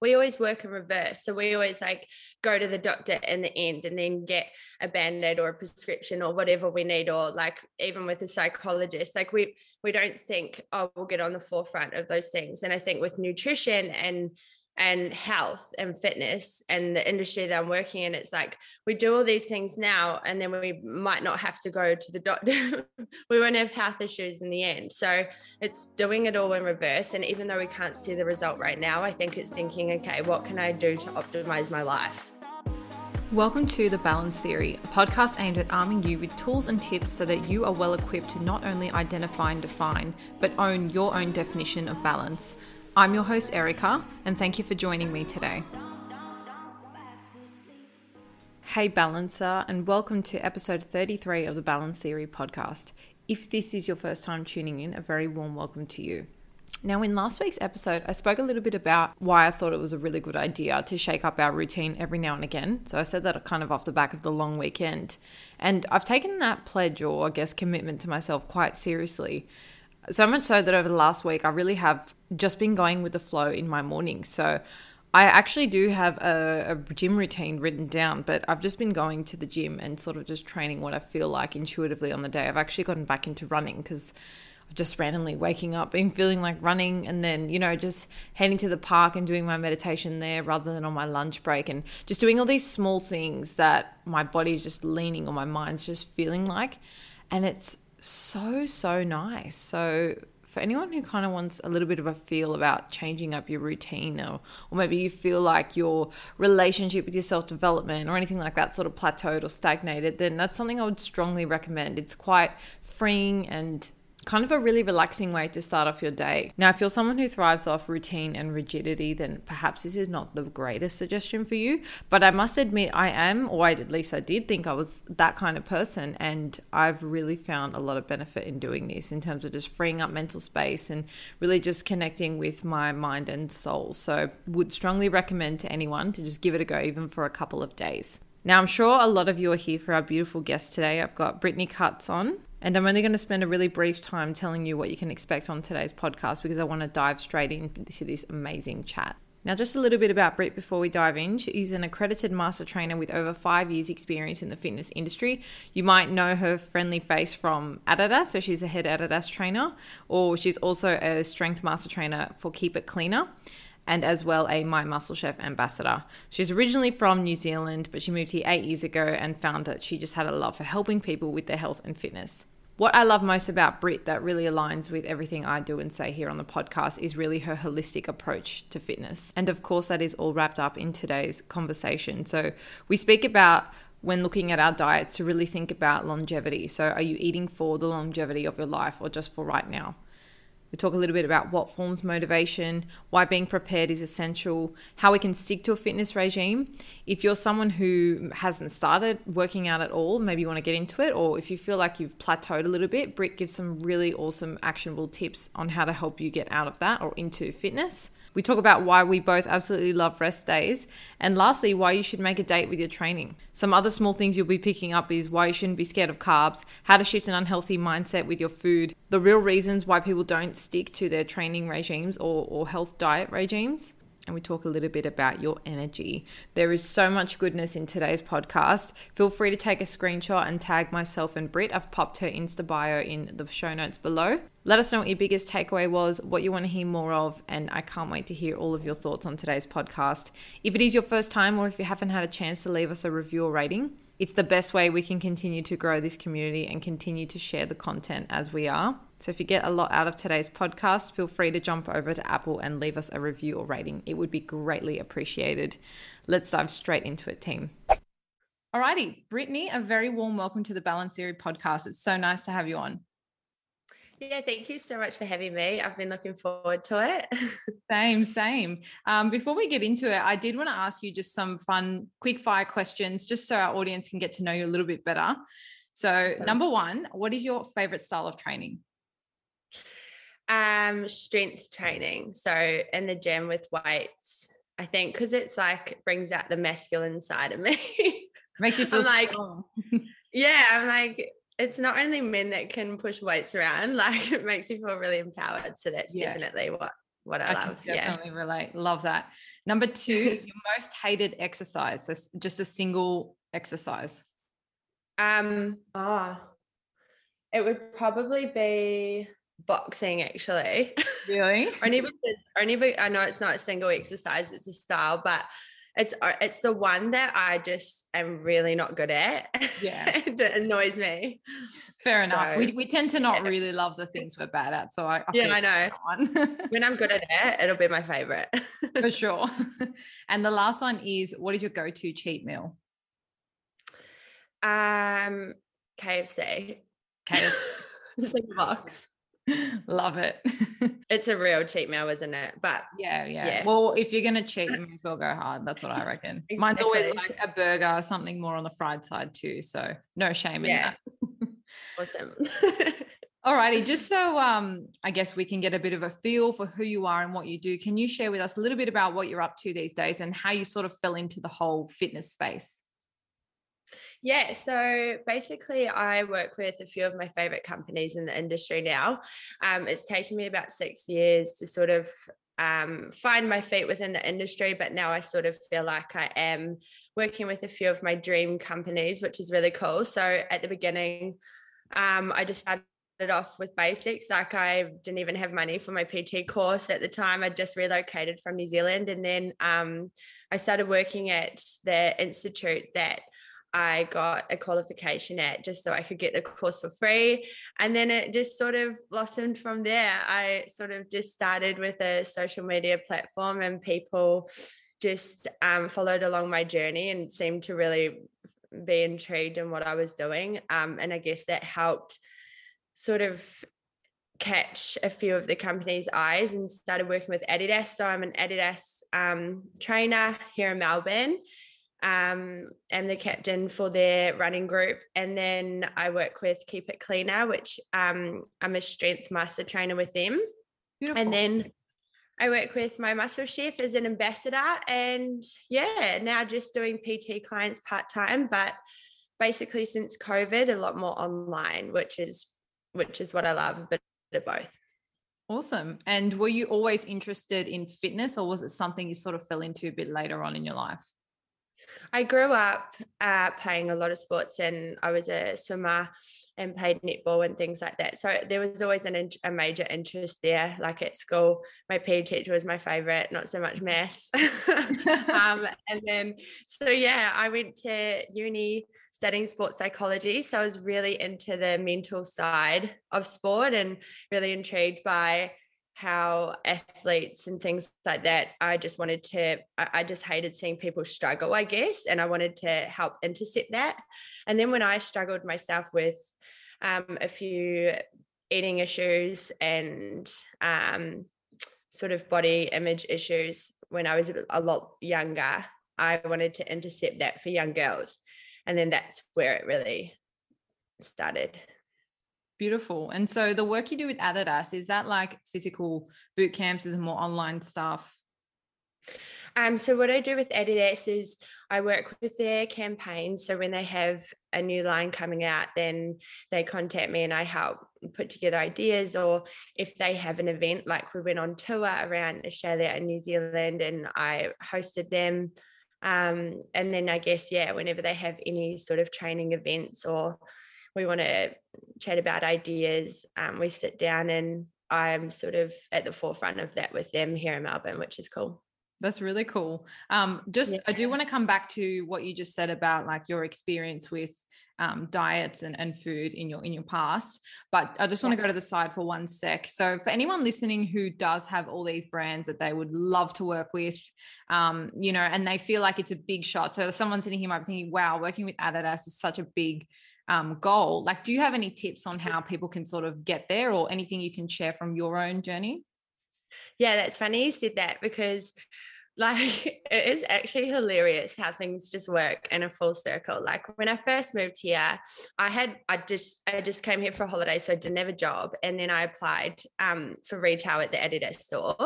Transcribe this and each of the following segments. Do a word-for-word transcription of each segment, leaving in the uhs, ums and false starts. we always work in reverse. So we always like go to the doctor in the end and then get a Band-Aid or a prescription or whatever we need, or like even with a psychologist, like we we don't think, oh, we'll get on the forefront of those things. And I think with nutrition and and health and fitness and the industry that I'm working in, it's like we do all these things now and then we might not have to go to the doctor. We won't have health issues in the end. So it's doing it all in reverse. And even though we can't see the result right now, I think it's thinking, okay, what can I do to optimize my life? Welcome to The Balance Theory, a podcast aimed at arming you with tools and tips so that you are well equipped to not only identify and define, but own your own definition of balance. I'm your host, Erica, and thank you for joining me today. Hey, Balancer, and welcome to episode thirty-three of the Balance Theory podcast. If this is your first time tuning in, a very warm welcome to you. Now, in last week's episode, I spoke a little bit about why I thought it was a really good idea to shake up our routine every now and again. So I said that kind of off the back of the long weekend. And I've taken that pledge, or I guess commitment to myself, quite seriously. So much so that over the last week, I really have just been going with the flow in my mornings. So I actually do have a, a gym routine written down, but I've just been going to the gym and sort of just training what I feel like intuitively on the day. I've actually gotten back into running because I'm just randomly waking up and feeling like running, and then, you know, just heading to the park and doing my meditation there rather than on my lunch break, and just doing all these small things that my body's just leaning or my mind's just feeling like. And it's so, so nice. So for anyone who kind of wants a little bit of a feel about changing up your routine, or, or maybe you feel like your relationship with your self-development or anything like that sort of plateaued or stagnated, then that's something I would strongly recommend. It's quite freeing and kind of a really relaxing way to start off your day. Now, if you're someone who thrives off routine and rigidity, then perhaps this is not the greatest suggestion for you. But I must admit I am, or at least I did think I was that kind of person. And I've really found a lot of benefit in doing this in terms of just freeing up mental space and really just connecting with my mind and soul. So would strongly recommend to anyone to just give it a go, even for a couple of days. Now, I'm sure a lot of you are here for our beautiful guest today. I've got Brittany Cutts on. And I'm only going to spend a really brief time telling you what you can expect on today's podcast, because I want to dive straight into this amazing chat. Now, just a little bit about Britt before we dive in. She's an accredited master trainer with over five years experience in the fitness industry. You might know her friendly face from Adidas, so she's a head Adidas trainer, or she's also a strength master trainer for Keep It Cleaner, and as well a My Muscle Chef ambassador. She's originally from New Zealand, but she moved here eight years ago and found that she just had a love for helping people with their health and fitness. What I love most about Brit that really aligns with everything I do and say here on the podcast is really her holistic approach to fitness. And of course, that is all wrapped up in today's conversation. So we speak about, when looking at our diets, to really think about longevity. So are you eating for the longevity of your life or just for right now? We talk a little bit about what forms motivation, why being prepared is essential, how we can stick to a fitness regime. If you're someone who hasn't started working out at all, maybe you want to get into it, or if you feel like you've plateaued a little bit, Britt gives some really awesome actionable tips on how to help you get out of that or into fitness. We talk about why we both absolutely love rest days. And lastly, why you should make a date with your training. Some other small things you'll be picking up is why you shouldn't be scared of carbs, how to shift an unhealthy mindset with your food, the real reasons why people don't stick to their training regimes or, or health diet regimes. And we talk a little bit about your energy. There is so much goodness in today's podcast. Feel free to take a screenshot and tag myself and Britt. I've popped her Insta bio in the show notes below. Let us know what your biggest takeaway was, what you want to hear more of, and I can't wait to hear all of your thoughts on today's podcast. If it is your first time, or if you haven't had a chance to leave us a review or rating, it's the best way we can continue to grow this community and continue to share the content as we are. So if you get a lot out of today's podcast, feel free to jump over to Apple and leave us a review or rating. It would be greatly appreciated. Let's dive straight into it, team. Alrighty, Brittany, a very warm welcome to the Balance Theory podcast. It's so nice to have you on. Yeah, thank you so much for having me. I've been looking forward to it. Same, same. Um, before we get into it, I did want to ask you just some fun, quick fire questions, just so our audience can get to know you a little bit better. So number one, what is your favorite style of training? Um, strength training. So in the gym with weights, I think, because it's like brings out the masculine side of me. Makes you feel I'm like, strong. Yeah, I'm like, it's not only men that can push weights around, like it makes you feel really empowered. So that's yeah. definitely what, what I, I love. Definitely yeah. relate. Love that. Number two is your most hated exercise. So just a single exercise. Um, ah, oh, it would probably be boxing, actually. Really? only because, only because, I know it's not a single exercise, it's a style, but it's it's the one that I just am really not good at. Yeah. It annoys me. Fair enough. So, we we tend to not yeah. really love the things we're bad at. So I, I yeah, I know. When I'm good at it, it'll be my favorite. For sure. And the last one is, what is your go-to cheat meal? Um, K F C. K F C. Single box. Love it. It's a real cheat meal, isn't it? But yeah, yeah, yeah. Well, if you're going to cheat, you may as well go hard. That's what I reckon. Exactly. Mine's always like a burger or something more on the fried side too. So no shame in yeah. that. Awesome. All righty. Just so um, I guess we can get a bit of a feel for who you are and what you do. Can you share with us a little bit about what you're up to these days and how you sort of fell into the whole fitness space? Yeah, so basically I work with a few of my favorite companies in the industry now. Um, it's taken me about six years to sort of um, find my feet within the industry, but now I sort of feel like I am working with a few of my dream companies, which is really cool. So at the beginning, um, I just started off with basics. Like I didn't even have money for my P T course at the time. I just relocated from New Zealand, and then um, I started working at the institute that I got a qualification at just so I could get the course for free. And then it just sort of blossomed from there. I sort of just started with a social media platform, and people just um, followed along my journey and seemed to really be intrigued in what I was doing. Um, and I guess that helped sort of catch a few of the company's eyes, and started working with Adidas. So I'm an Adidas um, trainer here in Melbourne. Um, I'm the captain for their running group, and then I work with Keep It Cleaner, which um, I'm a strength master trainer with them. Beautiful. And then I work with My Muscle Chef as an ambassador, and yeah, now just doing P T clients part-time, but basically since COVID, a lot more online, which is which is what I love, a bit of both. Awesome. And were you always interested in fitness, or was it something you sort of fell into a bit later on in your life? I grew up uh, playing a lot of sports, and I was a swimmer and played netball and things like that. So there was always an in- a major interest there. Like at school, my P E teacher was my favorite, not so much maths. um, and then, so yeah, I went to uni studying sports psychology. So I was really into the mental side of sport and really intrigued by how athletes and things like that. I just wanted to, I just hated seeing people struggle, I guess. And I wanted to help intercept that. And then when I struggled myself with um, a few eating issues and um, sort of body image issues when I was a lot younger, I wanted to intercept that for young girls. And then that's where it really started. Beautiful. And so the work you do with Adidas, is that like physical boot camps? Is it more online stuff? Um, so what I do with Adidas is I work with their campaigns. So when they have a new line coming out, then they contact me and I help put together ideas. Or if they have an event, like we went on tour around Australia and New Zealand and I hosted them. Um, and then I guess, yeah, whenever they have any sort of training events or we want to chat about ideas, um, we sit down and I'm sort of at the forefront of that with them here in Melbourne, which is cool. That's really cool. Um, just, yeah. I do want to come back to what you just said about like your experience with um, diets and, and food in your, in your past, but I just want to go to the side for one sec. So for anyone listening who does have all these brands that they would love to work with, um, you know, and they feel like it's a big shot. So someone sitting here might be thinking, wow, working with Adidas is such a big Um, goal. Like, do you have any tips on how people can sort of get there, or anything you can share from your own journey? Yeah, that's funny you said that, because like it is actually hilarious how things just work in a full circle. Like when I first moved here, I had I just I just came here for a holiday, so I didn't have a job, and then I applied um, for retail at the Adidas store.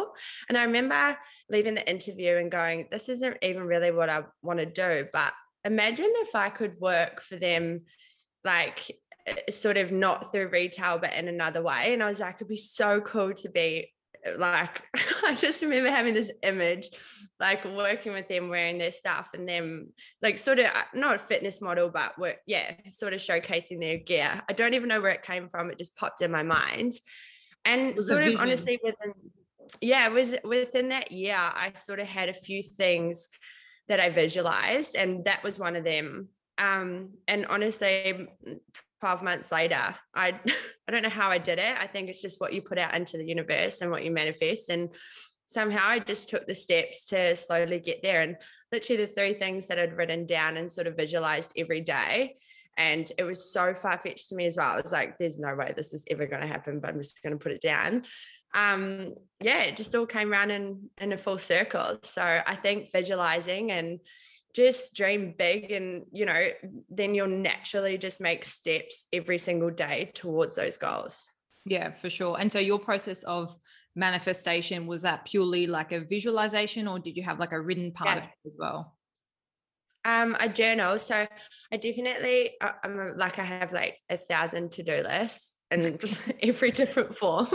And I remember leaving the interview and going, "This isn't even really what I want to do." But imagine if I could work for them, like sort of not through retail, but in another way. And I was like, it'd be so cool to be like I just remember having this image, like working with them wearing their stuff and them like sort of not a fitness model, but work, yeah, sort of showcasing their gear. I don't even know where it came from. It just popped in my mind. And sort of honestly within, yeah, it was within that year, I sort of had a few things that I visualized, and that was one of them. Um, and honestly, twelve months later, I I don't know how I did it. I think it's just what you put out into the universe and what you manifest. And somehow I just took the steps to slowly get there. And literally the three things that I'd written down and sort of visualized every day. And it was so far-fetched to me as well. I was like, there's no way this is ever going to happen, but I'm just going to put it down. Um, yeah, it just all came around in, in a full circle. So I think visualizing and just dream big, and, you know, then you'll naturally just make steps every single day towards those goals. Yeah, for sure. And so your process of manifestation, was that purely like a visualization, or did you have like a written part yeah. of it as well? Um, I journal. So I definitely, I'm like, I have like a thousand to-do lists in every different form.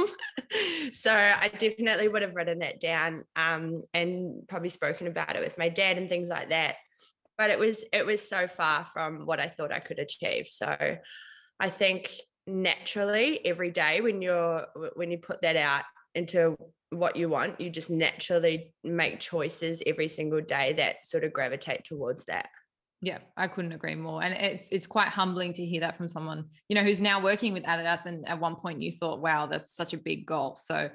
So I definitely would have written that down, um, and probably spoken about it with my dad and things like that. But it was, it was so far from what I thought I could achieve. So I think naturally every day when you're, when you put that out into what you want, you just naturally make choices every single day that sort of gravitate towards that. Yeah, I couldn't agree more. And it's it's quite humbling to hear that from someone, you know, who's now working with Adidas, and at one point you thought, wow, that's such a big goal. So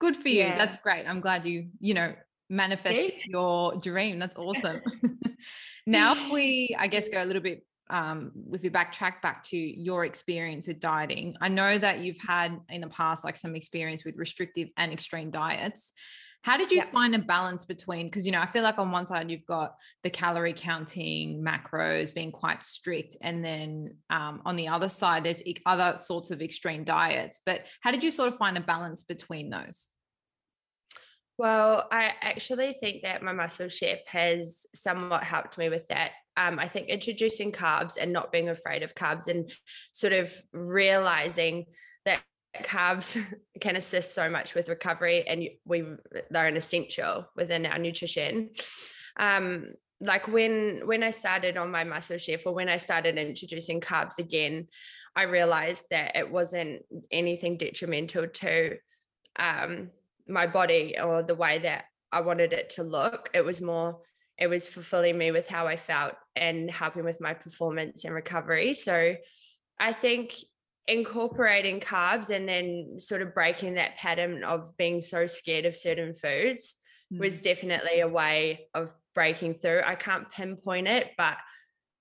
good for you. Yeah. That's great. I'm glad you, you know, manifested yeah. your dream. That's awesome. Now if we, I guess, go a little bit um if you backtrack back to your experience with dieting. I know that you've had in the past like some experience with restrictive and extreme diets. How did you yep. find a balance between, because, you know, I feel like on one side you've got the calorie counting, macros being quite strict, and then um, on the other side there's other sorts of extreme diets, but how did you sort of find a balance between those? Well, I actually think that My Muscle Chef has somewhat helped me with that. Um, I think introducing carbs and not being afraid of carbs, and sort of realizing that carbs can assist so much with recovery, and we they're an essential within our nutrition. Um, like when when I started on My Muscle Chef, or when I started introducing carbs again, I realized that it wasn't anything detrimental to um, my body or the way that I wanted it to look. It was more, it was fulfilling me with how I felt and helping with my performance and recovery. So I think incorporating carbs and then sort of breaking that pattern of being so scared of certain foods mm. was definitely a way of breaking through. I can't pinpoint it, but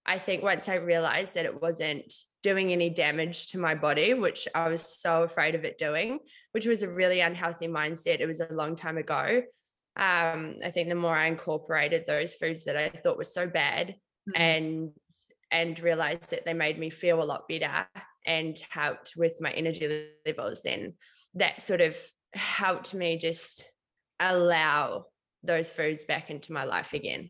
I think once I realized that it wasn't doing any damage to my body, which I was so afraid of it doing, which was a really unhealthy mindset. It was a long time ago. Um, I think the more I incorporated those foods that I thought were so bad mm. and and realized that they made me feel a lot better and helped with my energy levels, then that sort of helped me just allow those foods back into my life again.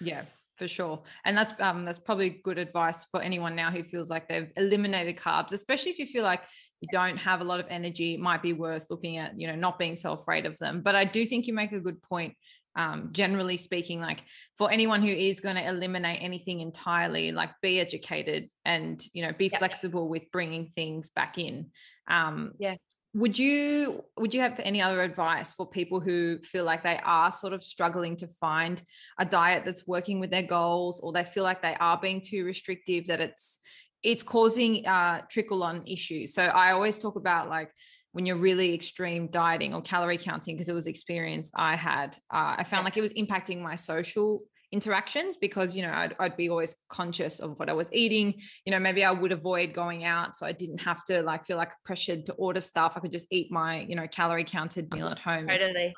Yeah, for sure. And that's um that's probably good advice for anyone now who feels like they've eliminated carbs, especially if you feel like you don't have a lot of energy. It might be worth looking at, you know, not being so afraid of them. But I do think you make a good point. Um, generally speaking, like for anyone who is going to eliminate anything entirely, like be educated and, you know, be yep. flexible with bringing things back in. Um, yeah. Would you, would you have any other advice for people who feel like they are sort of struggling to find a diet that's working with their goals, or they feel like they are being too restrictive, that it's, it's causing uh trickle on issues? So I always talk about like, when you're really extreme dieting or calorie counting, because it was experience I had, uh, I found like it was impacting my social interactions, because, you know, I'd, I'd be always conscious of what I was eating. You know, maybe I would avoid going out, so I didn't have to like feel like pressured to order stuff. I could just eat my, you know, calorie counted meal at home. Totally.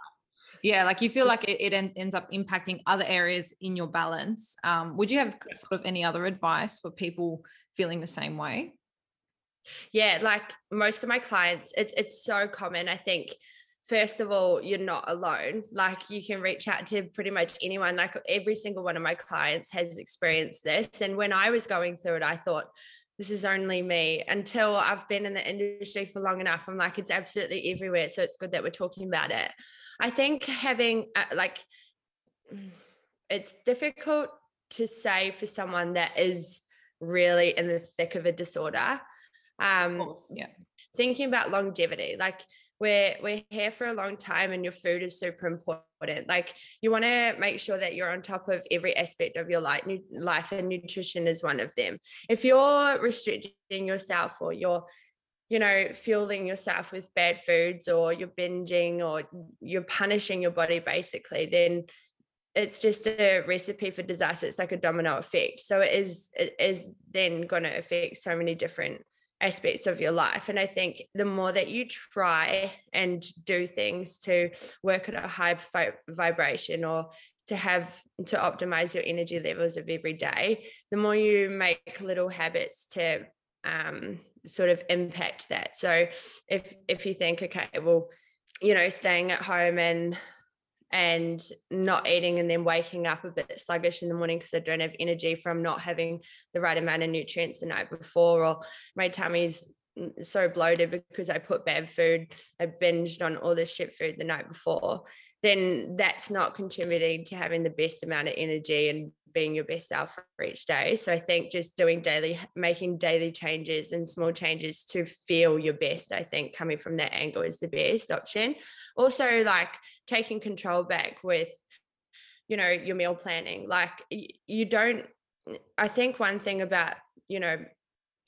Yeah. Like you feel like it, it en- ends up impacting other areas in your balance. Um, would you have sort of any other advice for people feeling the same way? Yeah, like most of my clients, it, it's so common. I think, first of all, you're not alone. Like you can reach out to pretty much anyone. Like every single one of my clients has experienced this. And when I was going through it, I thought, this is only me, until I've been in the industry for long enough. I'm like, it's absolutely everywhere. So it's good that we're talking about it. I think having uh, like, it's difficult to say for someone that is really in the thick of a disorder. Um, of course, yeah. Thinking about longevity, like we're, we're here for a long time and your food is super important. Like you want to make sure that you're on top of every aspect of your life, life and nutrition is one of them. If you're restricting yourself or you're, you know, fueling yourself with bad foods or you're binging or you're punishing your body basically, then it's just a recipe for disaster. It's like a domino effect. So it is, it is then going to affect so many different aspects of your life. And I think the more that you try and do things to work at a high vibration or to have to optimize your energy levels of every day, the more you make little habits to um, sort of impact that. So if if you think, okay, well, you know, staying at home and and not eating and then waking up a bit sluggish in the morning because I don't have energy from not having the right amount of nutrients the night before, or my tummy's so bloated because I put bad food, I binged on all this shit food the night before, then that's not contributing to having the best amount of energy and being your best self for each day. So I think just doing daily, making daily changes and small changes to feel your best, I think coming from that angle is the best option. Also like taking control back with, you know, your meal planning. Like you don't, I think one thing about, you know,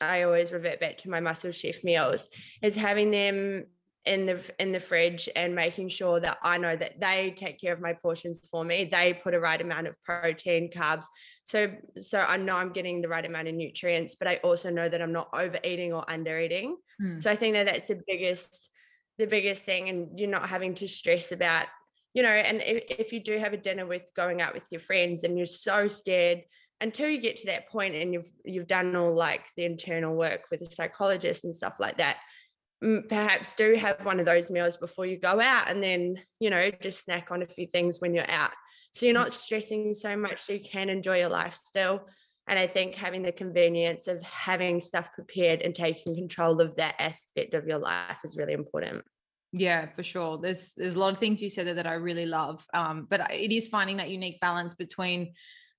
I always revert back to my Muscle Chef meals is having them in the in the fridge and making sure that I know that they take care of my portions for me. They put a right amount of protein, carbs, so so I know I'm getting the right amount of nutrients, but I also know that I'm not overeating or undereating. Mm. So I think that that's the biggest the biggest thing, and you're not having to stress about, you know, and if, if you do have a dinner with going out with your friends and you're so scared. Until you get to that point and you've you've done all like the internal work with a psychologist and stuff like that, perhaps do have one of those meals before you go out, and then, you know, just snack on a few things when you're out. So you're not stressing so much, so you can enjoy your life still. And I think having the convenience of having stuff prepared and taking control of that aspect of your life is really important. Yeah, for sure. There's there's a lot of things you said there that I really love. Um, but it is finding that unique balance between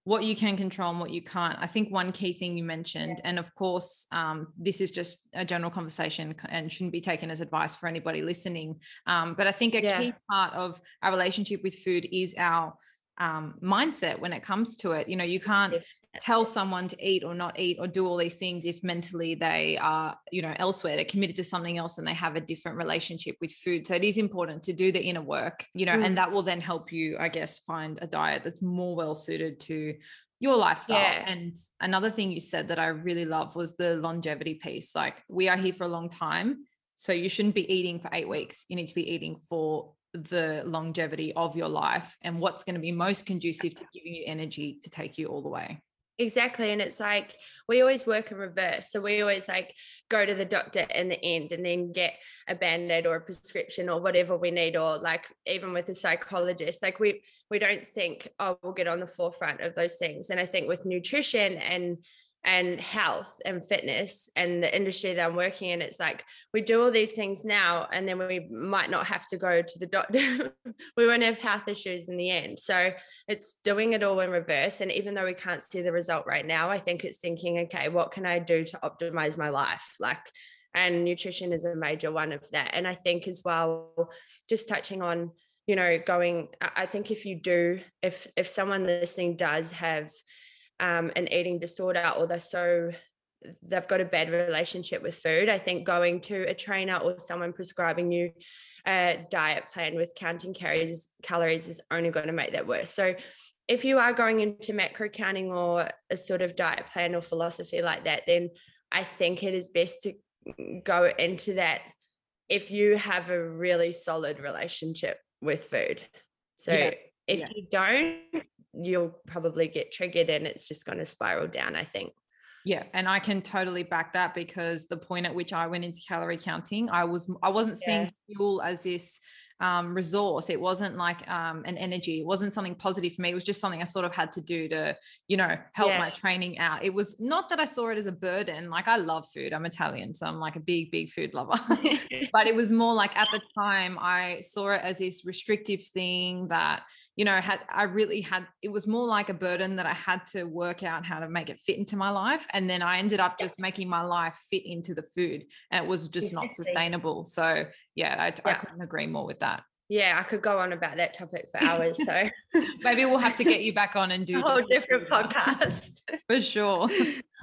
what you can control and what you can't. I think one key thing you mentioned, and of course, um, this is just a general conversation and shouldn't be taken as advice for anybody listening. Um, but I think a yeah. key part of our relationship with food is our um, mindset when it comes to it. You know, you can't tell someone to eat or not eat or do all these things if mentally they are, you know, elsewhere, they're committed to something else and they have a different relationship with food. So it is important to do the inner work, you know, mm. and that will then help you, I guess, find a diet that's more well suited to your lifestyle. Yeah. And another thing you said that I really love was the longevity piece. Like we are here for a long time, so you shouldn't be eating for eight weeks. You need to be eating for the longevity of your life and what's going to be most conducive to giving you energy to take you all the way. Exactly. And it's like, we always work in reverse. So we always like go to the doctor in the end and then get a Band-Aid or a prescription or whatever we need, or like even with a psychologist, like we, we don't think, oh, we'll get on the forefront of those things. And I think with nutrition and and health and fitness and the industry that I'm working in, it's like we do all these things now and then we might not have to go to the doctor. We won't have health issues in the end. So it's doing it all in reverse. And even though we can't see the result right now, I think it's thinking, okay, what can I do to optimize my life? Like, and nutrition is a major one of that. And I think as well, just touching on, you know, going, I think if you do, if if someone listening does have Um, an eating disorder, or they're so they've got a bad relationship with food, I think going to a trainer or someone prescribing you a diet plan with counting calories calories is only going to make that worse. So if you are going into macro counting or a sort of diet plan or philosophy like that, then I think it is best to go into that if you have a really solid relationship with food. So yeah. if yeah. you don't, you'll probably get triggered and it's just going to spiral down, I think. Yeah. And I can totally back that, because the point at which I went into calorie counting, I was, I wasn't yeah. seeing fuel as this um, resource. It wasn't like um, an energy. It wasn't something positive for me. It was just something I sort of had to do to, you know, help yeah. my training out. It was not that I saw it as a burden. Like, I love food. I'm Italian, so I'm like a big, big food lover. But it was more like, at the time, I saw it as this restrictive thing that, you know, had I really had, it was more like a burden that I had to work out how to make it fit into my life. And then I ended up just making my life fit into the food, and it was just not sustainable. So yeah, I, yeah. I couldn't agree more with that. Yeah, I could go on about that topic for hours. So maybe we'll have to get you back on and do a whole different podcast. For sure.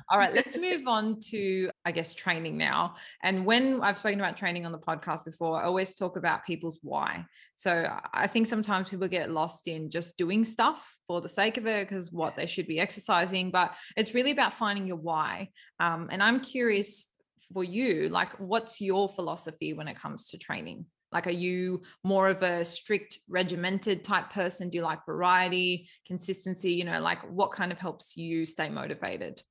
All right, let's move on to, I guess, training now. And when I've spoken about training on the podcast before, I always talk about people's why. So I think sometimes people get lost in just doing stuff for the sake of it, because what they should be exercising, but it's really about finding your why. Um, and I'm curious for you, like, what's your philosophy when it comes to training? Like, are you more of a strict, regimented type person? Do you like variety, consistency? You know, like, what kind of helps you stay motivated?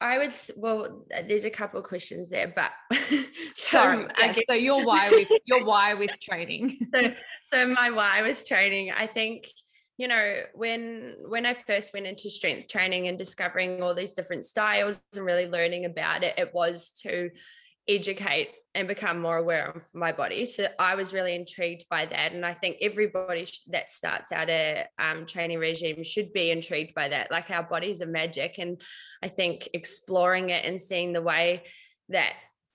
I would, well, there's a couple of questions there, but so, sorry. Yeah, guess, so your why with your why with training. So, so my why with training, I think, you know, when when I first went into strength training and discovering all these different styles and really learning about it, it was to educate and become more aware of my body. So I was really intrigued by that. And I think everybody that starts out a um, training regime should be intrigued by that. Like, our bodies are magic. And I think exploring it and seeing the way that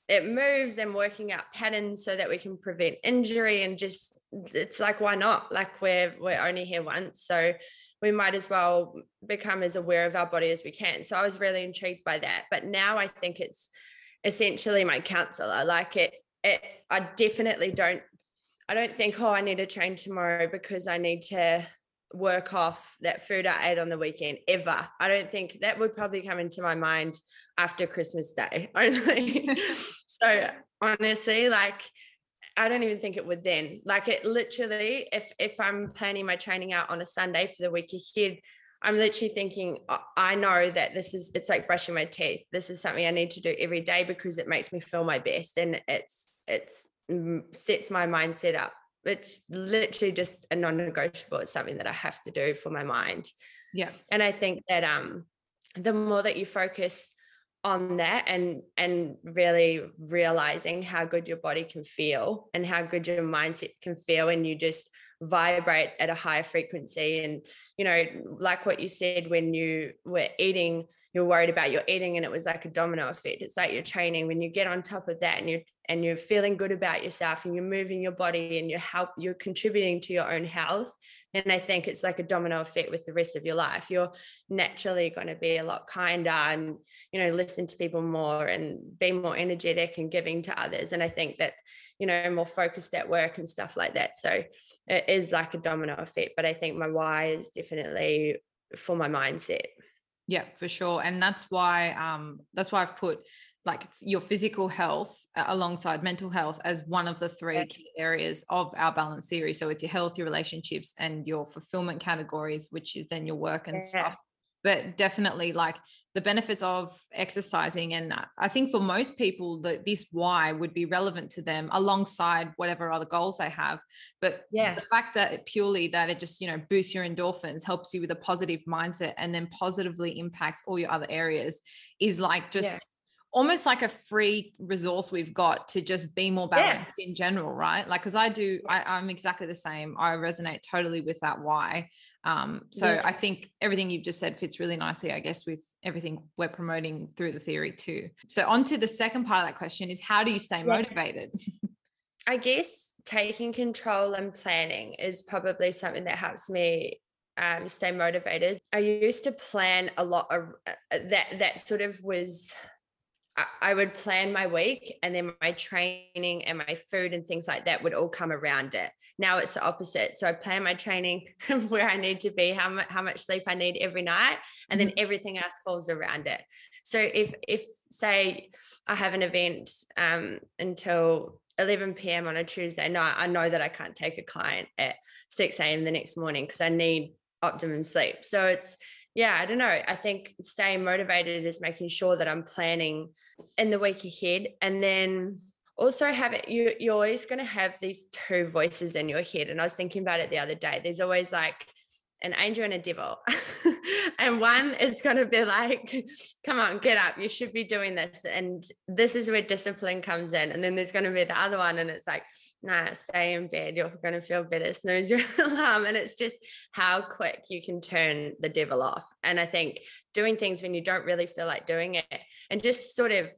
it moves and working out patterns so that we can prevent injury, and just, it's like, why not? Like, we're, we're only here once. So we might as well become as aware of our body as we can. So I was really intrigued by that. But now I think it's essentially my counselor. Like, it, it I definitely don't I don't think, oh, I need to train tomorrow because I need to work off that food I ate on the weekend ever. I don't think that would probably come into my mind after Christmas Day only. So honestly, like, I don't even think it would then. Like, it literally, if if I'm planning my training out on a Sunday for the week ahead, I'm literally thinking, I know that this is, it's like brushing my teeth. This is something I need to do every day because it makes me feel my best. And it's, it's sets my mindset up. It's literally just a non-negotiable. It's something that I have to do for my mind. Yeah. And I think that, um, the more that you focus on that and, and really realizing how good your body can feel and how good your mindset can feel, and you just vibrate at a higher frequency. And, you know, like what you said, when you were eating, you're worried about your eating, and it was like a domino effect. It's like your training, when you get on top of that and you're, and you're feeling good about yourself and you're moving your body and you're help, you're contributing to your own health. And I think it's like a domino effect with the rest of your life. You're naturally going to be a lot kinder and, you know, listen to people more and be more energetic and giving to others. And I think that, you know, more focused at work and stuff like that. So it is like a domino effect, but I think my why is definitely for my mindset. Yeah, for sure. And that's why, um, that's why I've put like your physical health alongside mental health as one of the three key areas of our balance theory. So it's your health, your relationships, and your fulfillment categories, which is then your work and yeah. stuff. But definitely, like, the benefits of exercising. And I think for most people that this why would be relevant to them alongside whatever other goals they have. But yeah. the fact that it purely that it just, you know, boosts your endorphins, helps you with a positive mindset, and then positively impacts all your other areas is like just yeah. almost like a free resource we've got to just be more balanced yeah. in general, right? Like, because I do, I, I'm exactly the same. I resonate totally with that why. Um, so yeah. I think everything you've just said fits really nicely, I guess, with everything we're promoting through the theory too. So on to the second part of that question is, how do you stay motivated? I guess taking control and planning is probably something that helps me um, stay motivated. I used to plan a lot of uh, that, that sort of was... I would plan my week, and then my training and my food and things like that would all come around it. Now it's the opposite. So I plan my training where I need to be, how much, how much sleep I need every night, and then everything else falls around it. So if, if say I have an event um, until eleven p.m. on a Tuesday night, I know that I can't take a client at six a.m. the next morning because I need optimum sleep. So it's, yeah, I don't know. I think staying motivated is making sure that I'm planning in the week ahead. And then also have it, you, you're always going to have these two voices in your head. And I was thinking about it the other day. There's always like an angel and a devil. And one is going to be like, come on, get up. You should be doing this. And this is where discipline comes in. And then there's going to be the other one. And it's like, nah, stay in bed. You're going to feel better. Snooze your alarm. And it's just how quick you can turn the devil off. And I think doing things when you don't really feel like doing it, and just sort of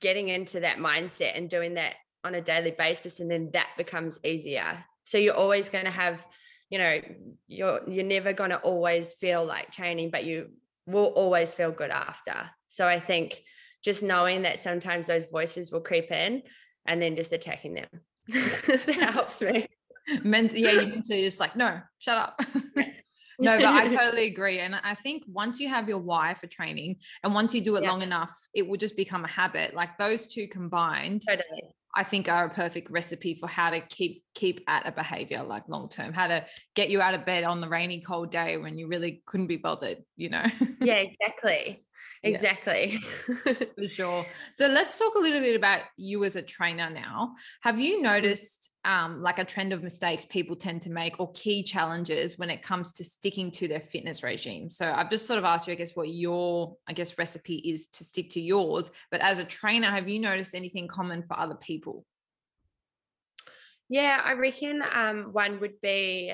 getting into that mindset and doing that on a daily basis. And then that becomes easier. So you're always going to have, you know, you're you're never going to always feel like training, but you will always feel good after. So I think just knowing that sometimes those voices will creep in, and then just attacking them, that helps me. Men- yeah, you mentally just like, no, shut up. No, but I totally agree. And I think once you have your why for training, and once you do it yeah. long enough, it will just become a habit. Like those two combined. Totally. I think are a perfect recipe for how to keep keep at a behavior like long term, how to get you out of bed on the rainy cold day when you really couldn't be bothered, you know? Yeah, exactly. Exactly. Yeah. For sure. So let's talk a little bit about you as a trainer now. Have you noticed um, like a trend of mistakes people tend to make, or key challenges when it comes to sticking to their fitness regime? So I've just sort of asked you, I guess, what your, I guess, recipe is to stick to yours, but as a trainer, have you noticed anything common for other people? Yeah, I reckon um, one would be,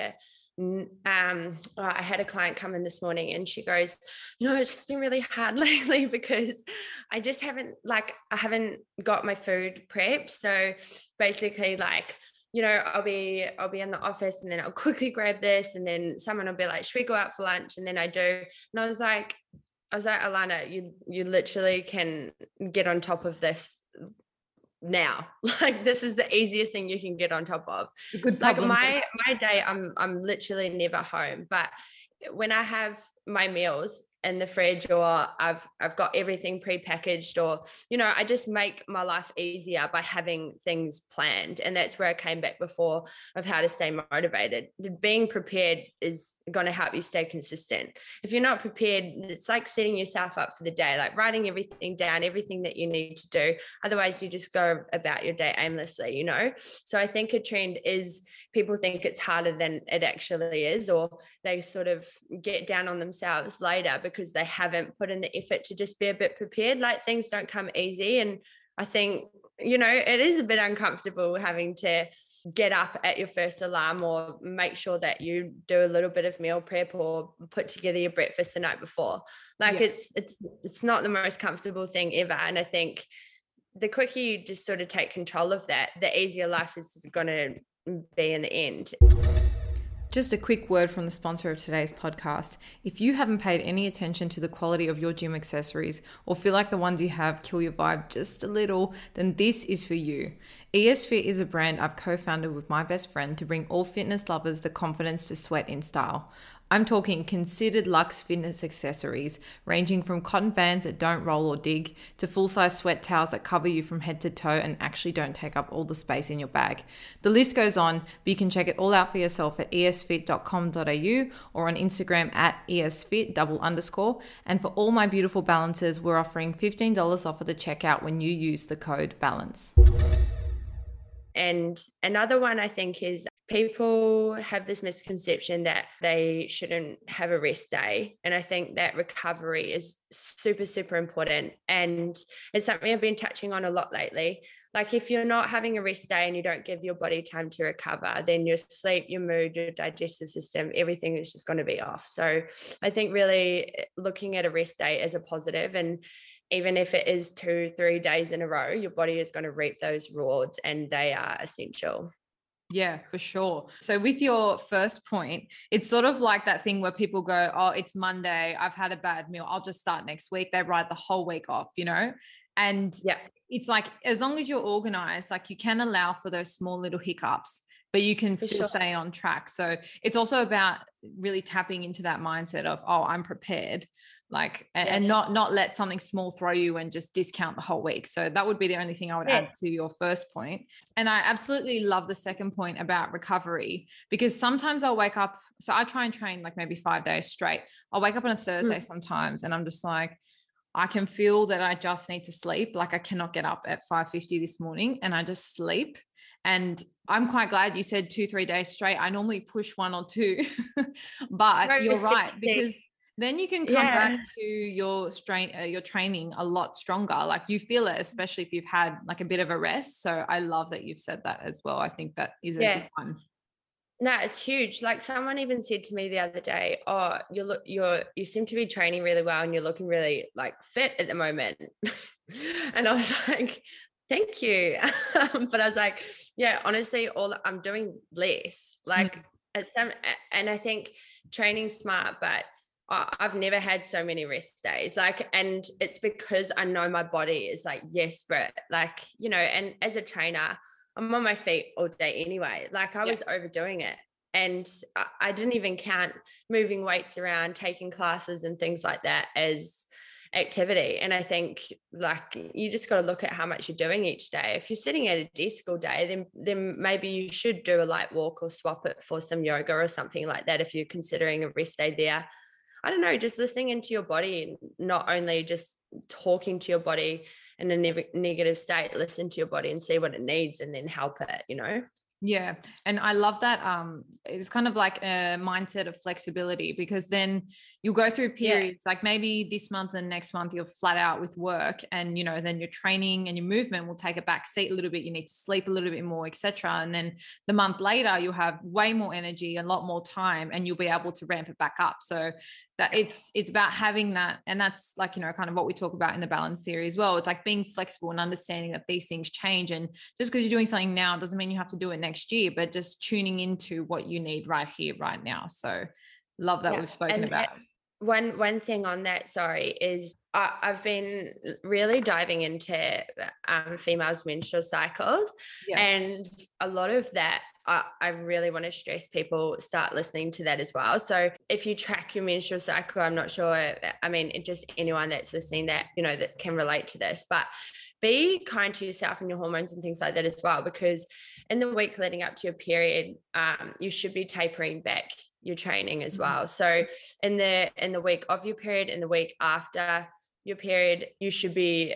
um, oh, I had a client come in this morning and she goes, you know, it's just been really hard lately because I just haven't, like, I haven't got my food prepped. So basically, like, you know, I'll be, I'll be in the office and then I'll quickly grab this. And then someone will be like, should we go out for lunch? And then I do. And I was like, I was like, Alana, you, you literally can get on top of this now. Like, this is the easiest thing you can get on top of. Good like my my day, I'm I'm literally never home, but when I have my meals in the fridge, or I've I've got everything prepackaged, or, you know, I just make my life easier by having things planned. And that's where I came back before of how to stay motivated. Being prepared is going to help you stay consistent. If you're not prepared, it's like setting yourself up for the day, like writing everything down, everything that you need to do. Otherwise, you just go about your day aimlessly, you know? So I think a trend is people think it's harder than it actually is, or they sort of get down on themselves later because they haven't put in the effort to just be a bit prepared. Like, things don't come easy. And I think, you know, it is a bit uncomfortable having to get up at your first alarm, or make sure that you do a little bit of meal prep, or put together your breakfast the night before. Like, yeah. it's it's it's not the most comfortable thing ever. And I think the quicker you just sort of take control of that, the easier life is going to be in the end. Just a quick word from the sponsor of today's podcast. If you haven't paid any attention to the quality of your gym accessories, or feel like the ones you have kill your vibe just a little, then this is for you. esfit is a brand I've co-founded with my best friend to bring all fitness lovers the confidence to sweat in style. I'm talking considered luxe fitness accessories, ranging from cotton bands that don't roll or dig, to full-size sweat towels that cover you from head to toe and actually don't take up all the space in your bag. The list goes on, but you can check it all out for yourself at e s fit dot com dot a u or on Instagram at esfit double underscore. And for all my beautiful balances, we're offering fifteen dollars off at the checkout when you use the code balance. And another one I think is people have this misconception that they shouldn't have a rest day. And I think that recovery is super, super important. And it's something I've been touching on a lot lately. Like, if you're not having a rest day and you don't give your body time to recover, then your sleep, your mood, your digestive system, everything is just going to be off. So I think really looking at a rest day as a positive, and even if it is two, three days in a row, your body is going to reap those rewards, and they are essential. Yeah, for sure. So with your first point, it's sort of like that thing where people go, oh, it's Monday, I've had a bad meal, I'll just start next week. They ride the whole week off, you know? And yeah, it's like, as long as you're organized, like, you can allow for those small little hiccups, but you can still sure. stay on track. So it's also about really tapping into that mindset of, oh, I'm prepared. Like, yeah. and not, not let something small throw you and just discount the whole week. So that would be the only thing I would yeah. add to your first point. And I absolutely love the second point about recovery, because sometimes I'll wake up. So I try and train like maybe five days straight. I'll wake up on a Thursday mm. sometimes, and I'm just like, I can feel that I just need to sleep. Like I cannot get up at five fifty this morning and I just sleep. And I'm quite glad you said two, three days straight. I normally push one or two, but no, you're right, because then you can come yeah. back to your strain, uh, your training a lot stronger. Like you feel it, especially if you've had like a bit of a rest. So I love that you've said that as well. I think that is a yeah. good one. No, it's huge. Like someone even said to me the other day, "Oh, you look, you're, you seem to be training really well, and you're looking really like fit at the moment." And I was like, "Thank you," but I was like, "Yeah, honestly, all I'm doing less." Like mm-hmm. it's some, and I think training's smart, but I've never had so many rest days. Like, and it's because I know my body is like, yes, Brit, like, you know, and as a trainer, I'm on my feet all day anyway. Like I yeah. was overdoing it and I didn't even count moving weights around, taking classes and things like that as activity. And I think like, you just got to look at how much you're doing each day. If you're sitting at a desk all day, then, then maybe you should do a light walk or swap it for some yoga or something like that. If you're considering a rest day there, I don't know, just listening into your body, not only just talking to your body in a ne- negative state, listen to your body and see what it needs and then help it, you know? Yeah. And I love that. Um, it's kind of like a mindset of flexibility, because then you'll go through periods yeah. like maybe this month and next month you're flat out with work and, you know, then your training and your movement will take a back seat a little bit. You need to sleep a little bit more, et cetera. And then the month later you'll have way more energy, a lot more time, and you'll be able to ramp it back up. So that it's, it's about having that. And that's like, you know, kind of what we talk about in the balance theory as well. It's like being flexible and understanding that these things change. And just because you're doing something now doesn't mean you have to do it next year, but just tuning into what you need right here, right now. So love that yeah. we've spoken and about. One, one thing on that, sorry, is I, I've been really diving into um, females' menstrual cycles. Yeah. And a lot of that, I really want to stress people start listening to that as well. So if you track your menstrual cycle, I'm not sure, I mean, it just anyone that's listening that, you know, that can relate to this, but be kind to yourself and your hormones and things like that as well, because in the week leading up to your period, um, you should be tapering back your training as well. So in the, in the week of your period, in the week after your period, you should be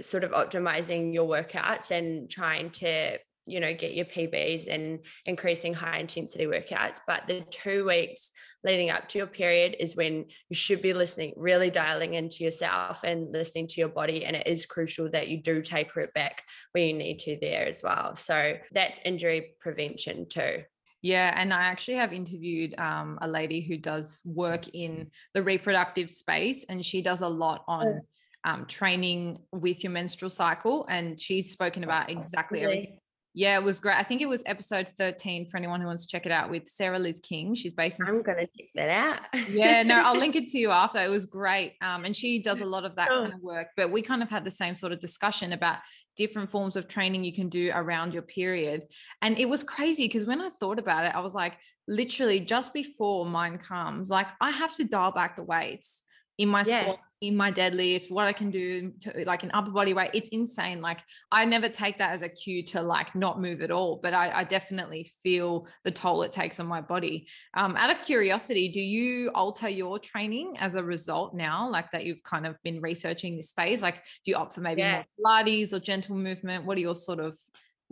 sort of optimizing your workouts and trying to, you know, get your P Bs and increasing high intensity workouts. But the two weeks leading up to your period is when you should be listening, really dialing into yourself and listening to your body. And it is crucial that you do taper it back where you need to there as well. So that's injury prevention too. Yeah. And I actually have interviewed um, a lady who does work in the reproductive space, and she does a lot on oh. um, training with your menstrual cycle. And she's spoken about exactly really? everything. Yeah, it was great. I think it was episode thirteen for anyone who wants to check it out, with Sarah Liz King. She's based in I'm going to check that out. Yeah, no, I'll link it to you after. It was great. Um, and she does a lot of that oh. kind of work, but we kind of had the same sort of discussion about different forms of training you can do around your period. And it was crazy because when I thought about it, I was like, literally just before mine comes, like I have to dial back the weights in my yeah. squat, in my deadlift, what I can do to, like an upper body weight. It's insane. Like I never take that as a cue to like not move at all, but I, I definitely feel the toll it takes on my body. Um, out of curiosity, do you alter your training as a result now, like that you've kind of been researching this space? Like do you opt for maybe yeah. more Pilates or gentle movement? What are your sort of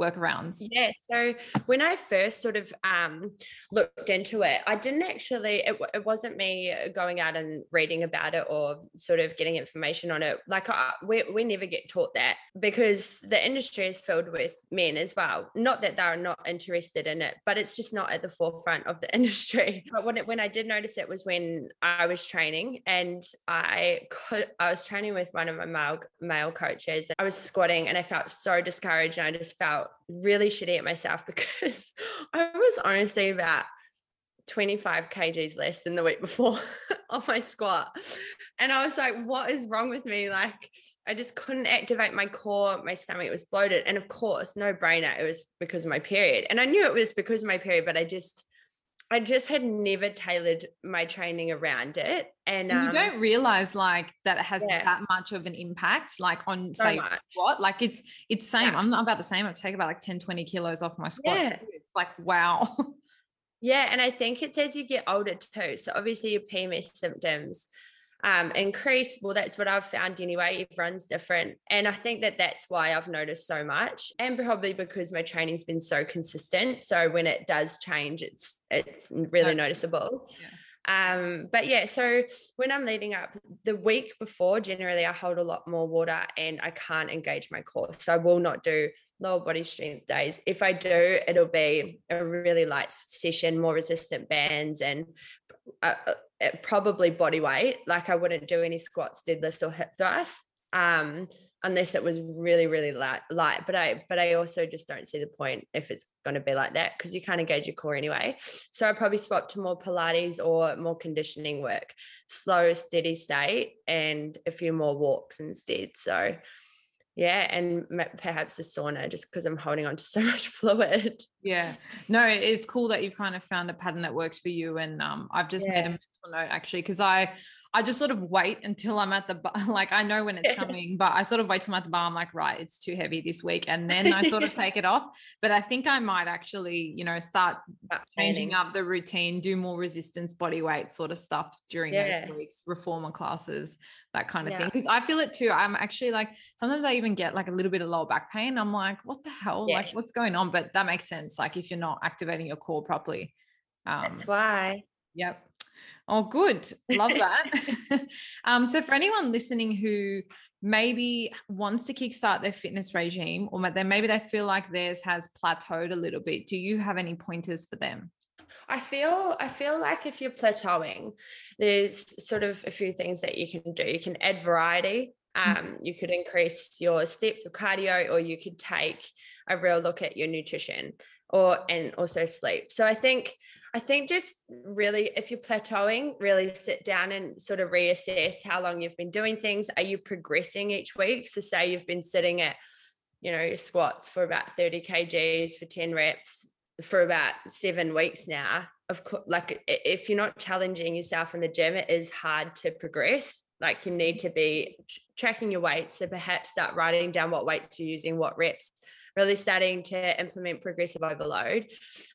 workarounds? Yeah. So when I first sort of um, looked into it, I didn't actually, it, it wasn't me going out and reading about it or sort of getting information on it. Like I, we, we never get taught that, because the industry is filled with men as well. Not that they're not interested in it, but it's just not at the forefront of the industry. But when, it, when I did notice it was when I was training, and I could, I was training with one of my male, male coaches. I was squatting and I felt so discouraged, and I just felt really shitty at myself because I was honestly about twenty-five kilograms less than the week before on my squat. And I was like, what is wrong with me? Like I just couldn't activate my core, my stomach was bloated. And of course, no brainer, it was because of my period. And I knew it was because of my period, but I just I just had never tailored my training around it. And, and you um, don't realize like that it has yeah. that much of an impact, like on so say much. squat, like it's, it's same. Yeah. I'm not about the same. I take about like ten, twenty kilos off my squat. Yeah. It's like, wow. Yeah. And I think it's as you get older too. So obviously your P M S symptoms um, increase. Well, that's what I've found anyway. Everyone's different. And I think that that's why I've noticed so much, and probably because my training's been so consistent. So when it does change, it's, it's really that's, noticeable. Yeah. Um, but yeah, so when I'm leading up the week before, generally I hold a lot more water and I can't engage my core. So I will not do lower body strength days. If I do, it'll be a really light session, more resistant bands, and uh, probably body weight. Like I wouldn't do any squats, deadlifts, or hip thrusts, um, unless it was really, really light, light. But I, but I also just don't see the point if it's going to be like that, because you can't engage your core anyway. So I probably swap to more Pilates or more conditioning work, slow, steady state, and a few more walks instead. So yeah, and perhaps a sauna, just because I'm holding on to so much fluid. Yeah, no, it's cool that you've kind of found a pattern that works for you. And um, I've just yeah. made a mental note actually, because I. I just sort of wait until I'm at the bar. Like I know when it's coming, but I sort of wait till I'm at the bar. I'm like, right, it's too heavy this week. And then I sort of take it off. But I think I might actually, you know, start changing up the routine, do more resistance, body weight sort of stuff during yeah. those weeks, reformer classes, that kind of yeah. thing. Because I feel it too. I'm actually like, sometimes I even get like a little bit of lower back pain. I'm like, what the hell? Yeah. Like what's going on? But that makes sense. Like if you're not activating your core properly. Um, That's why. Yep. Oh, good. Love that. um, so for anyone listening who maybe wants to kickstart their fitness regime, or maybe they feel like theirs has plateaued a little bit, do you have any pointers for them? I feel I feel like if you're plateauing, there's sort of a few things that you can do. You can add variety. Um, you could increase your steps of cardio, or you could take a real look at your nutrition, or and also sleep. So I think I think just really, if you're plateauing, really sit down and sort of reassess how long you've been doing things. Are you progressing each week? So say you've been sitting at, you know, squats for about thirty kilograms for ten reps for about seven weeks now. Of course, like if you're not challenging yourself in the gym, it is hard to progress. Like you need to be tracking your weights. So perhaps start writing down what weights you're using, what reps, really starting to implement progressive overload.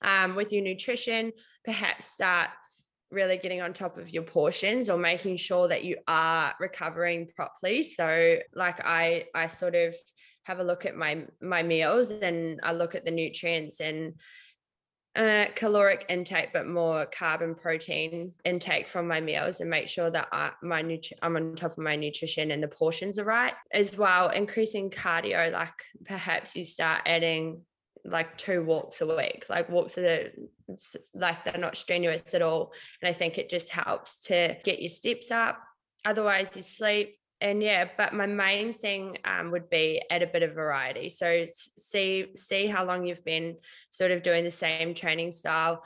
Um, with your nutrition, perhaps start really getting on top of your portions, or making sure that you are recovering properly. So like I, I sort of have a look at my, my meals, and I look at the nutrients and Uh, caloric intake, but more carb and protein intake from my meals, and make sure that I, my nutri- I'm on top of my nutrition and the portions are right as well. Increasing cardio, like perhaps you start adding like two walks a week, like walks are the, like they're not strenuous at all, and I think it just helps to get your steps up. Otherwise you sleep. And yeah, but my main thing um, would be add a bit of variety. So see see how long you've been sort of doing the same training style.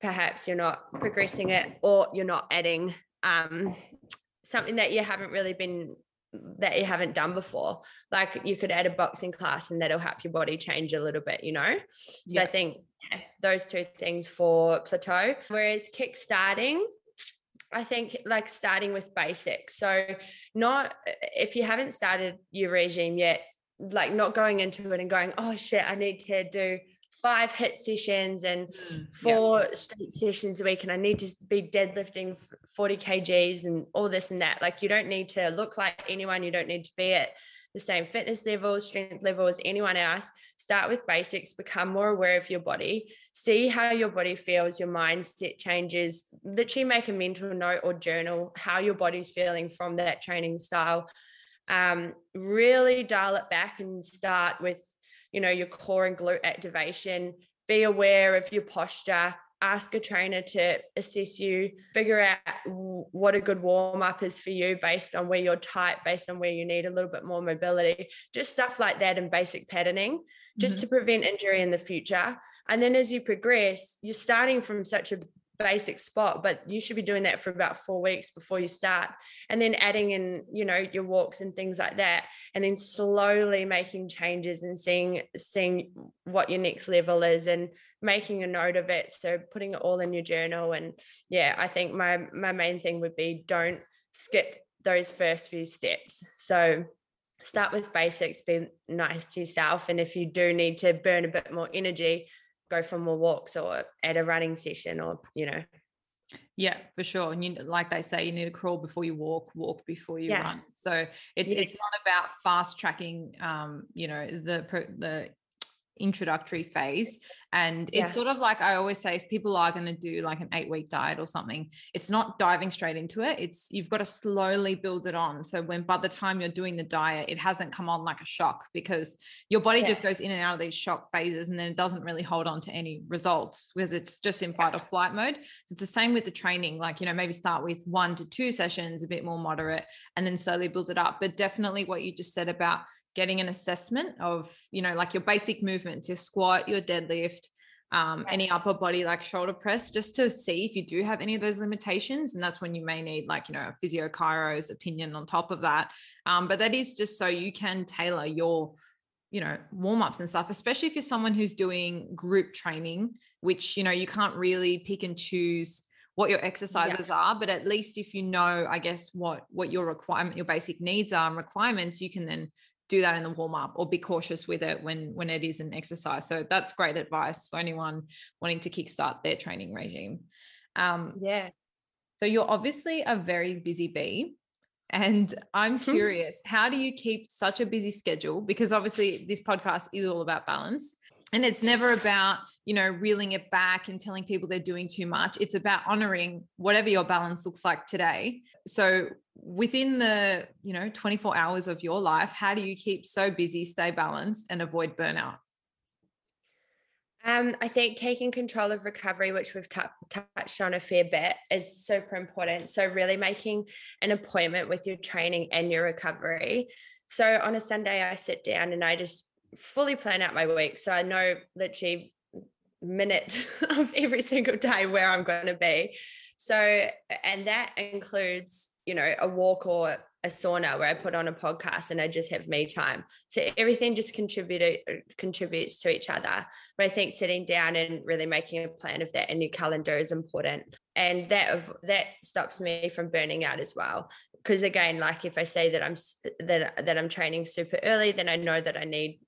Perhaps you're not progressing it, or you're not adding um, something that you haven't really been, that you haven't done before. Like you could add a boxing class, and that'll help your body change a little bit, you know? So yeah. I think those two things for plateau. Whereas kickstarting, I think like starting with basics. So not, if you haven't started your regime yet, like not going into it and going, oh shit, I need to do five hit sessions and four yeah. straight sessions a week, and I need to be deadlifting forty kilograms and all this and that. Like you don't need to look like anyone. You don't need to be at the same fitness level, strength level as anyone else. Start with basics, become more aware of your body, see how your body feels, your mindset changes, literally make a mental note or journal how your body's feeling from that training style. Um, really dial it back and start with, you know, your core and glute activation. Be aware of your posture. Ask a trainer to assess you, figure out what a good warm-up is for you based on where you're tight, based on where you need a little bit more mobility, just stuff like that, and basic patterning just mm-hmm. to prevent injury in the future. And then as you progress, you're starting from such a basic spot, but you should be doing that for about four weeks before you start, and then adding in, you know, your walks and things like that, and then slowly making changes and seeing seeing what your next level is and making a note of it. So putting it all in your journal. And yeah, I think my my main thing would be don't skip those first few steps. So start with basics, be nice to yourself, and if you do need to burn a bit more energy, go for more walks or at a running session, or, you know, Yeah, for sure. And you, like they say, you need to crawl before you walk, walk before you yeah. run. So it's yeah. it's not about fast tracking, um, you know, the the introductory phase. And yeah. it's sort of like I always say, if people are going to do like an eight week diet or something, it's not diving straight into it. It's you've got to slowly build it on. So when by the time you're doing the diet, it hasn't come on like a shock, because your body yeah. just goes in and out of these shock phases, and then it doesn't really hold on to any results because it's just in fight or flight mode. So it's the same with the training. Like, you know, maybe start with one to two sessions, a bit more moderate, and then slowly build it up. But definitely what you just said about getting an assessment of, you know, like your basic movements, your squat, your deadlift, um, any upper body, like shoulder press, just to see if you do have any of those limitations. And that's when you may need, like, you know, a physio chiro's opinion on top of that. Um, but that is just so you can tailor your, you know, warm-ups and stuff, especially if you're someone who's doing group training, which, you know, you can't really pick and choose what your exercises yeah. are, but at least if you know, I guess, what, what your requirement, your basic needs are and requirements, you can then do that in the warm up, or be cautious with it when, when it is an exercise. So that's great advice for anyone wanting to kickstart their training regime. Um, yeah. So you're obviously a very busy bee, and I'm curious, how do you keep such a busy schedule? Because obviously this podcast is all about balance, and it's never about, you know, reeling it back and telling people they're doing too much. It's about honoring whatever your balance looks like today. So within the, you know, twenty-four hours of your life, how do you keep so busy, stay balanced, and avoid burnout? Um, I think taking control of recovery, which we've t- touched on a fair bit, is super important. So really making an appointment with your training and your recovery. So on a Sunday, I sit down and I just fully plan out my week. So I know literally minute of every single day where I'm going to be. So, and that includes, you know, a walk or a sauna where I put on a podcast and I just have me time. So everything just contributed contributes to each other. But I think sitting down and really making a plan of that in your calendar is important. And that, that stops me from burning out as well. Because again, like if I say that I'm, that, that I'm training super early, then I know that I need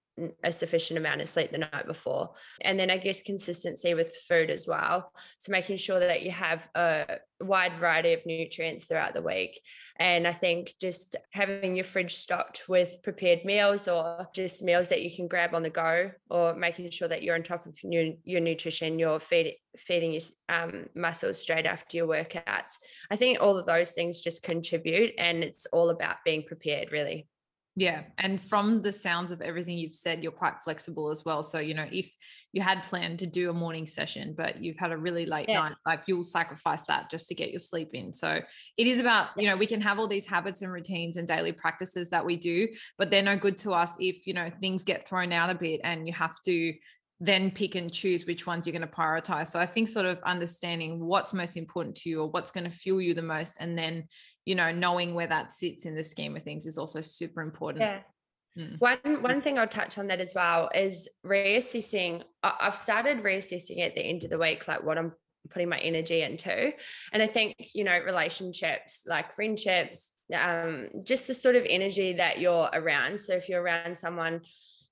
a sufficient amount of sleep the night before. And then I guess consistency with food as well. So making sure that you have a wide variety of nutrients throughout the week. And I think just having your fridge stocked with prepared meals, or just meals that you can grab on the go, or making sure that you're on top of your, your nutrition, you're feed, feeding your um, muscles straight after your workouts. I think all of those things just contribute, and it's all about being prepared, really. Yeah. And from the sounds of everything you've said, you're quite flexible as well. So, you know, if you had planned to do a morning session, but you've had a really late yeah. night, like you'll sacrifice that just to get your sleep in. So it is about, you know, we can have all these habits and routines and daily practices that we do, but they're no good to us if, you know, things get thrown out a bit and you have to then pick and choose which ones you're going to prioritize. So I think sort of understanding what's most important to you, or what's going to fuel you the most, and then, you know, knowing where that sits in the scheme of things is also super important. Yeah. Mm. One one thing I'll touch on that as well is reassessing. I've started reassessing at the end of the week, like what I'm putting my energy into. And I think, you know, relationships, like friendships, um, just the sort of energy that you're around. So if you're around someone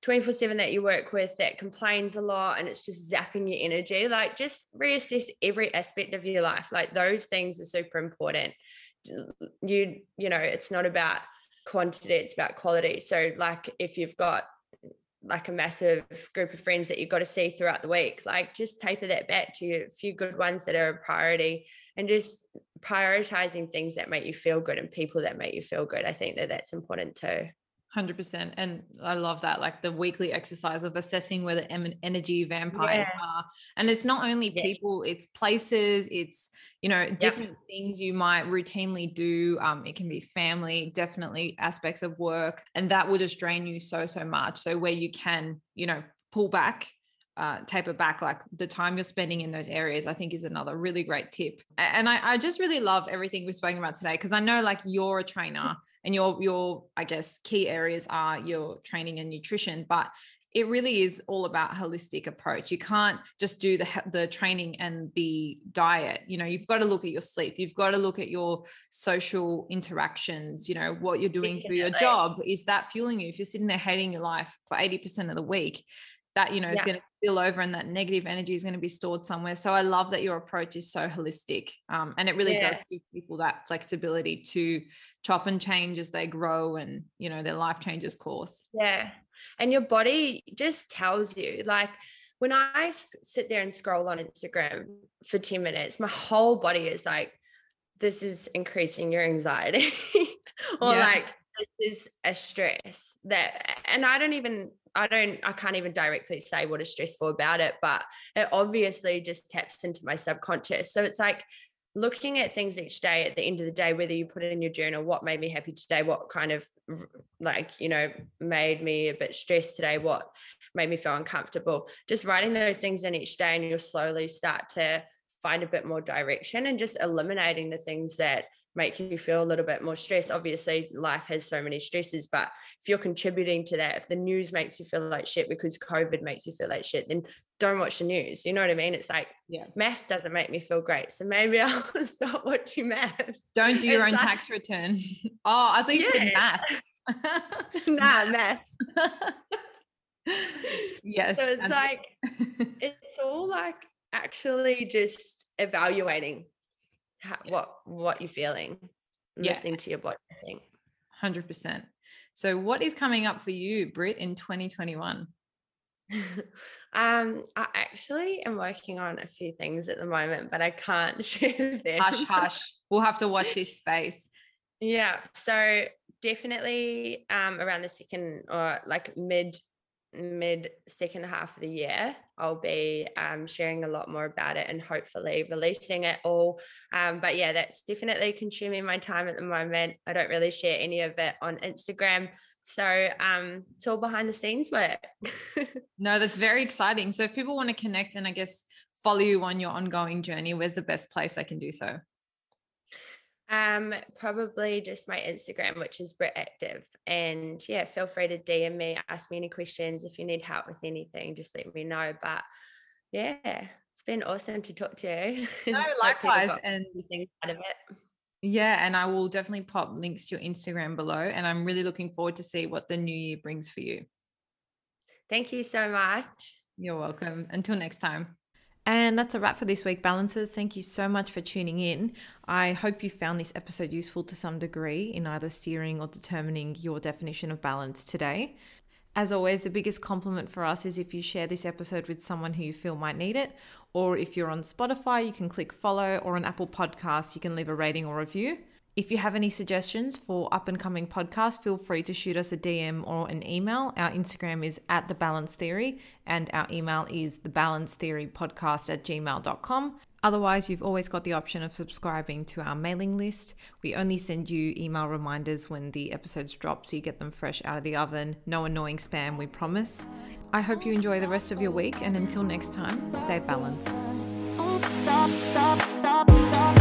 twenty-four seven that you work with that complains a lot and it's just zapping your energy, like just reassess every aspect of your life. Like those things are super important. You, you know, it's not about quantity, it's about quality. So like if you've got like a massive group of friends that you've got to see throughout the week, like just taper that back to a few good ones that are a priority, and just prioritizing things that make you feel good and people that make you feel good. I think that that's important too. one hundred percent. And I love that, like the weekly exercise of assessing where the energy vampires yeah. are. And it's not only yeah. people, it's places, it's, you know, different yeah. things you might routinely do. Um, it can be family, definitely aspects of work, and that will just drain you so, so much. So where you can, you know, pull back, uh, taper back, like the time you're spending in those areas, I think is another really great tip. And I, I just really love everything we've spoken about today. Cause I know like you're a trainer, and your, your, I guess, key areas are your training and nutrition, but it really is all about holistic approach. You can't just do the, the training and the diet. You know, you've got to look at your sleep. You've got to look at your social interactions, you know, what you're doing for your job. Is that fueling you? If you're sitting there hating your life for eighty percent of the week, that, you know, yeah. is going to spill over, and that negative energy is going to be stored somewhere. So I love that your approach is so holistic. Um, and it really yeah. does give people that flexibility to chop and change as they grow and, you know, their life changes course. Yeah. And your body just tells you, like, when I sit there and scroll on Instagram for ten minutes, my whole body is like, this is increasing your anxiety or yeah. like, this is a stress that, and I don't even, I don't, I can't even directly say what is stressful about it, but it obviously just taps into my subconscious. So it's like looking at things each day, at the end of the day, whether you put it in your journal, what made me happy today, what kind of like, you know, made me a bit stressed today, what made me feel uncomfortable, just writing those things in each day, and you'll slowly start to find a bit more direction and just eliminating the things that make you feel a little bit more stressed. Obviously life has so many stresses, but if you're contributing to that, if the news makes you feel like shit because COVID makes you feel like shit, then don't watch the news. You know what I mean? It's like, yeah, maths doesn't make me feel great, so maybe I'll stop watching maths. Don't do your it's own like, tax return. Oh, I thought you yeah. said maths. Nah, maths. Yes. So it's like, it's all like actually just evaluating How, yeah. what what you're feeling, yeah. listening to your body, I think. one hundred percent. So what is coming up for you, Brit, in twenty twenty-one? um I actually am working on a few things at the moment, but I can't share them. Hush hush, we'll have to watch this space. Yeah, so definitely um around the second or like mid mid second half of the year, I'll be um sharing a lot more about it and hopefully releasing it all, um but yeah, that's definitely consuming my time at the moment. I don't really share any of it on Instagram, so um it's all behind the scenes work. No, that's very exciting. So if people want to connect and I guess follow you on your ongoing journey, where's the best place they can do so? Um, probably just my Instagram, which is Brit Active, and yeah, feel free to D M me, ask me any questions. If you need help with anything, just let me know. But yeah, it's been awesome to talk to you. No, likewise. And things out of it. Yeah, and I will definitely pop links to your Instagram below, and I'm really looking forward to see what the new year brings for you. Thank you so much. You're welcome. Until next time. And that's a wrap for this week, Balancers. Thank you so much for tuning in. I hope you found this episode useful to some degree in either steering or determining your definition of balance today. As always, the biggest compliment for us is if you share this episode with someone who you feel might need it, or if you're on Spotify, you can click follow, or on Apple Podcasts, you can leave a rating or review. If you have any suggestions for up-and-coming podcasts, feel free to shoot us a D M or an email. Our Instagram is at The Balance Theory, and our email is the balance theory podcast at gmail dot com. Otherwise, you've always got the option of subscribing to our mailing list. We only send you email reminders when the episodes drop, so you get them fresh out of the oven. No annoying spam, we promise. I hope you enjoy the rest of your week, and until next time, stay balanced. Stop, stop, stop, stop, stop, stop, stop.